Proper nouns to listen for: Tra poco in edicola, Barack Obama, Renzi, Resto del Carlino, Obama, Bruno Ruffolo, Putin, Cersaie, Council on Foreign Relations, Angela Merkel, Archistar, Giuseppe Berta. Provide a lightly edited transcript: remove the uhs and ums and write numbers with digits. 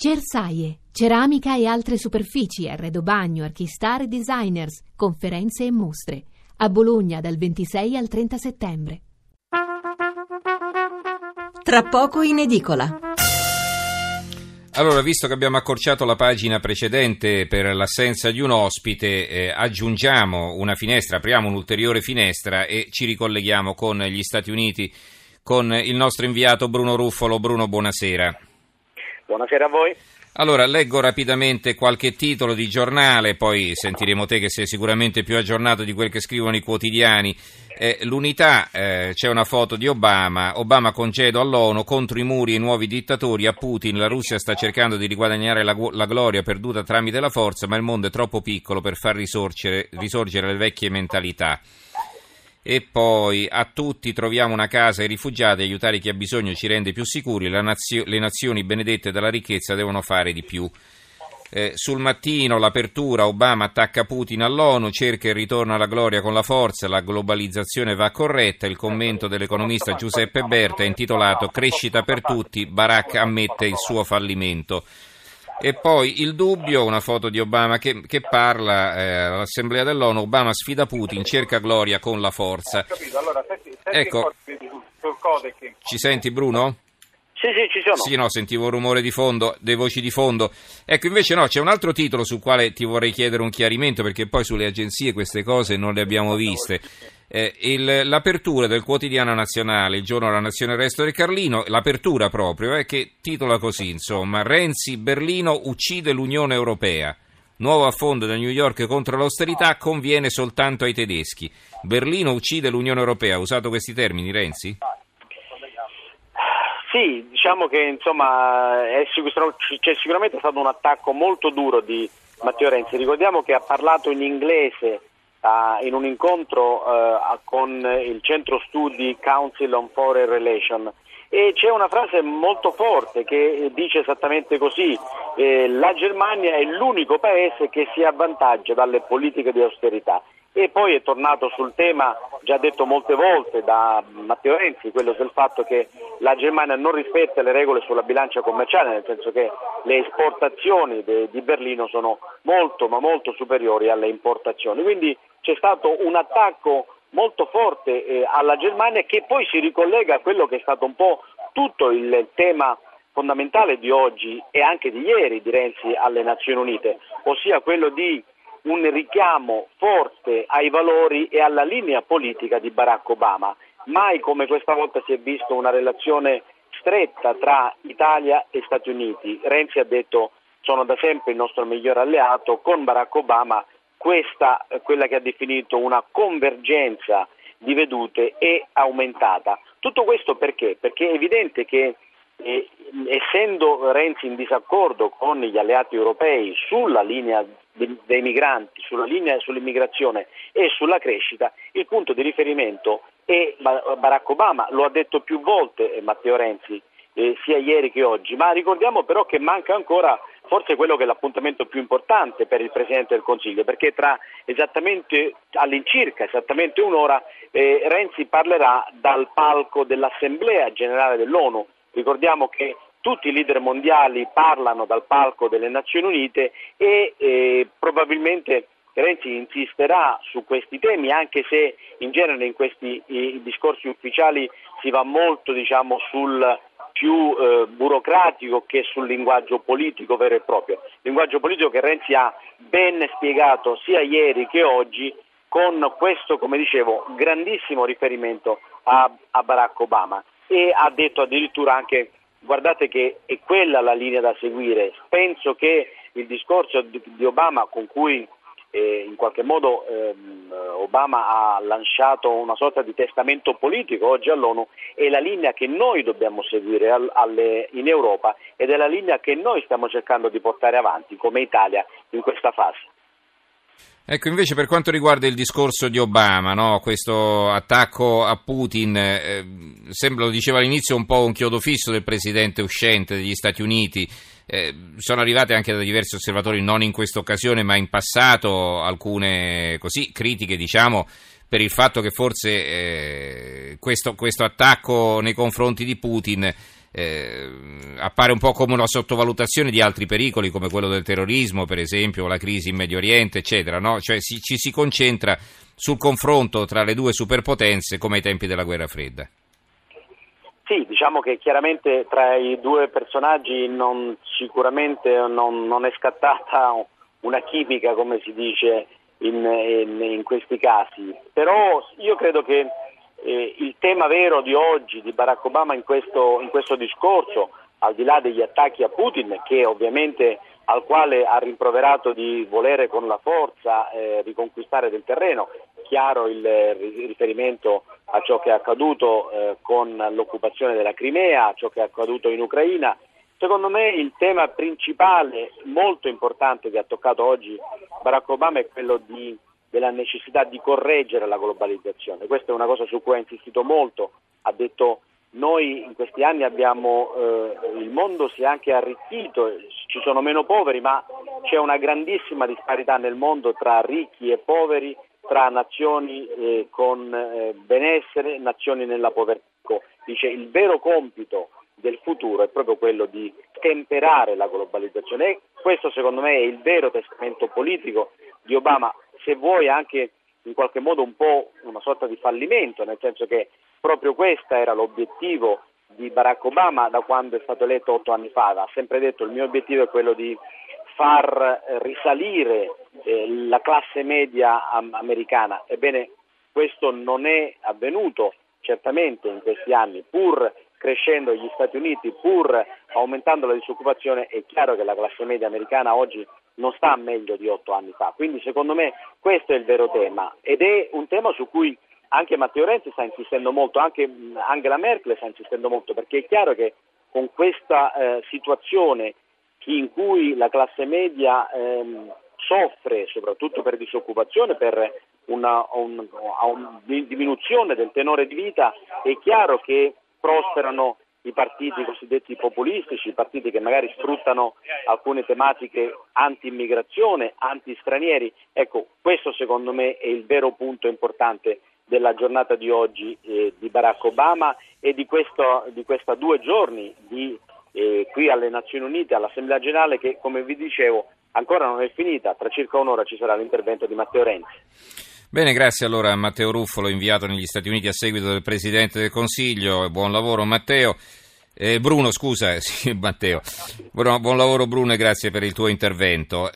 Cersaie, ceramica e altre superfici, arredo bagno, Archistar e designers, conferenze e mostre. A Bologna dal 26 al 30 settembre. Tra poco in edicola. Allora, visto che abbiamo accorciato la pagina precedente per l'assenza di un ospite, aggiungiamo una finestra, apriamo un'ulteriore finestra e ci ricolleghiamo con gli Stati Uniti con il nostro inviato Bruno Ruffolo. Bruno, buonasera. Buonasera a voi. Allora, leggo rapidamente qualche titolo di giornale, poi sentiremo te che sei sicuramente più aggiornato di quel che scrivono i quotidiani. L'unità, c'è una foto di Obama congedo all'ONU, contro i muri e i nuovi dittatori, a Putin, la Russia sta cercando di riguadagnare la gloria perduta tramite la forza, ma il mondo è troppo piccolo per far risorgere le vecchie mentalità. E poi a tutti troviamo una casa ai rifugiati, aiutare chi ha bisogno ci rende più sicuri, le nazioni benedette dalla ricchezza devono fare di più. Sul Mattino l'apertura, Obama attacca Putin all'ONU, cerca il ritorno alla gloria con la forza, la globalizzazione va corretta, il commento dell'economista Giuseppe Berta è intitolato Crescita per tutti, Barack ammette il suo fallimento. E poi il dubbio, una foto di Obama che parla all'Assemblea dell'ONU, Obama sfida Putin, cerca gloria con la forza. Allora, ecco, ci senti Bruno? Sì, ci sono. Sì, no, sentivo un rumore di fondo, dei voci di fondo. Ecco, invece no, c'è un altro titolo sul quale ti vorrei chiedere un chiarimento, perché poi sulle agenzie queste cose non le abbiamo viste. L'apertura del quotidiano nazionale, il giorno della nazione resto del Carlino, l'apertura proprio che titola così, insomma, Renzi, Berlino uccide l'Unione Europea, nuovo affondo da New York contro l'austerità, conviene soltanto ai tedeschi. Berlino uccide l'Unione Europea, ha usato questi termini Renzi? Sì, diciamo che insomma c'è sicuramente stato un attacco molto duro di Matteo Renzi. Ricordiamo che ha parlato in inglese in un incontro con il centro studi Council on Foreign Relations, e c'è una frase molto forte che dice esattamente così: la Germania è l'unico paese che si avvantaggia dalle politiche di austerità. E poi è tornato sul tema già detto molte volte da Matteo Renzi, quello del fatto che la Germania non rispetta le regole sulla bilancia commerciale, nel senso che le esportazioni di Berlino sono molto ma molto superiori alle importazioni. Quindi c'è stato un attacco molto forte alla Germania, che poi si ricollega a quello che è stato un po' tutto il tema fondamentale di oggi e anche di ieri di Renzi alle Nazioni Unite, ossia quello di un richiamo forte ai valori e alla linea politica di Barack Obama. Mai come questa volta si è visto una relazione stretta tra Italia e Stati Uniti. Renzi ha detto: sono da sempre il nostro miglior alleato. Con Barack Obama questa quella che ha definito una convergenza di vedute è aumentata. Tutto questo perché? Perché è evidente che essendo Renzi in disaccordo con gli alleati europei sulla linea dei migranti, sulla linea sull'immigrazione e sulla crescita, il punto di riferimento è Barack Obama, lo ha detto più volte Matteo Renzi, sia ieri che oggi, ma ricordiamo però che manca ancora forse quello che è l'appuntamento più importante per il Presidente del Consiglio, perché tra all'incirca un'ora Renzi parlerà dal palco dell'Assemblea Generale dell'ONU. Ricordiamo che tutti i leader mondiali parlano dal palco delle Nazioni Unite e probabilmente Renzi insisterà su questi temi, anche se in genere in questi discorsi ufficiali si va molto sul più burocratico che sul linguaggio politico vero e proprio. Linguaggio politico che Renzi ha ben spiegato sia ieri che oggi, con questo, come dicevo, grandissimo riferimento a Barack Obama, e ha detto addirittura anche: guardate che è quella la linea da seguire. Penso che il discorso di Obama, con cui in qualche modo Obama ha lanciato una sorta di testamento politico oggi all'ONU, è la linea che noi dobbiamo seguire in Europa, ed è la linea che noi stiamo cercando di portare avanti come Italia in questa fase. Ecco, invece per quanto riguarda il discorso di Obama, no? Questo attacco a Putin, sembra, lo diceva all'inizio, un po' un chiodo fisso del presidente uscente degli Stati Uniti. Sono arrivate anche da diversi osservatori, non in questa occasione ma in passato, alcune così critiche, diciamo, per il fatto che forse questo attacco nei confronti di Putin appare un po' come una sottovalutazione di altri pericoli come quello del terrorismo, per esempio, o la crisi in Medio Oriente, eccetera, no? Cioè ci si concentra sul confronto tra le due superpotenze come ai tempi della Guerra Fredda. Sì, diciamo che chiaramente tra i due personaggi sicuramente non è scattata una chimica, come si dice in questi casi, però io credo che il tema vero di oggi di Barack Obama in questo discorso, al di là degli attacchi a Putin, che ovviamente al quale ha rimproverato di volere con la forza riconquistare del terreno, chiaro il riferimento a ciò che è accaduto con l'occupazione della Crimea, a ciò che è accaduto in Ucraina. Secondo me il tema principale, molto importante, che ha toccato oggi Barack Obama è quello della necessità di correggere la globalizzazione. Questa è una cosa su cui ha insistito molto, ha detto: noi in questi anni abbiamo, il mondo si è anche arricchito, ci sono meno poveri, ma c'è una grandissima disparità nel mondo tra ricchi e poveri, tra nazioni con benessere e nazioni nella povertà. Dice: il vero compito del futuro è proprio quello di temperare la globalizzazione, e questo secondo me è il vero testamento politico di Obama, se vuoi anche in qualche modo un po' una sorta di fallimento, nel senso che proprio questo era l'obiettivo di Barack Obama da quando è stato eletto 8 anni fa, ha sempre detto: il mio obiettivo è quello di far risalire la classe media americana. Ebbene, questo non è avvenuto certamente in questi anni, pur crescendo gli Stati Uniti, pur aumentando la disoccupazione, è chiaro che la classe media americana oggi non sta meglio di 8 anni fa, quindi secondo me questo è il vero tema, ed è un tema su cui anche Matteo Renzi sta insistendo molto, anche Angela Merkel sta insistendo molto, perché è chiaro che con questa situazione in cui la classe media soffre soprattutto per disoccupazione, per una diminuzione del tenore di vita, è chiaro che prosperano i partiti cosiddetti populistici, i partiti che magari sfruttano alcune tematiche anti-immigrazione, anti-stranieri. Ecco, questo secondo me è il vero punto importante della giornata di oggi di Barack Obama e di questa 2 giorni di qui alle Nazioni Unite, all'Assemblea Generale, che come vi dicevo ancora non è finita, tra circa un'ora ci sarà l'intervento di Matteo Renzi. Bene, grazie allora a Matteo Ruffolo, inviato negli Stati Uniti a seguito del Presidente del Consiglio. Buon lavoro Matteo. Bruno, scusa, sì, Matteo. Buon lavoro Bruno e grazie per il tuo intervento.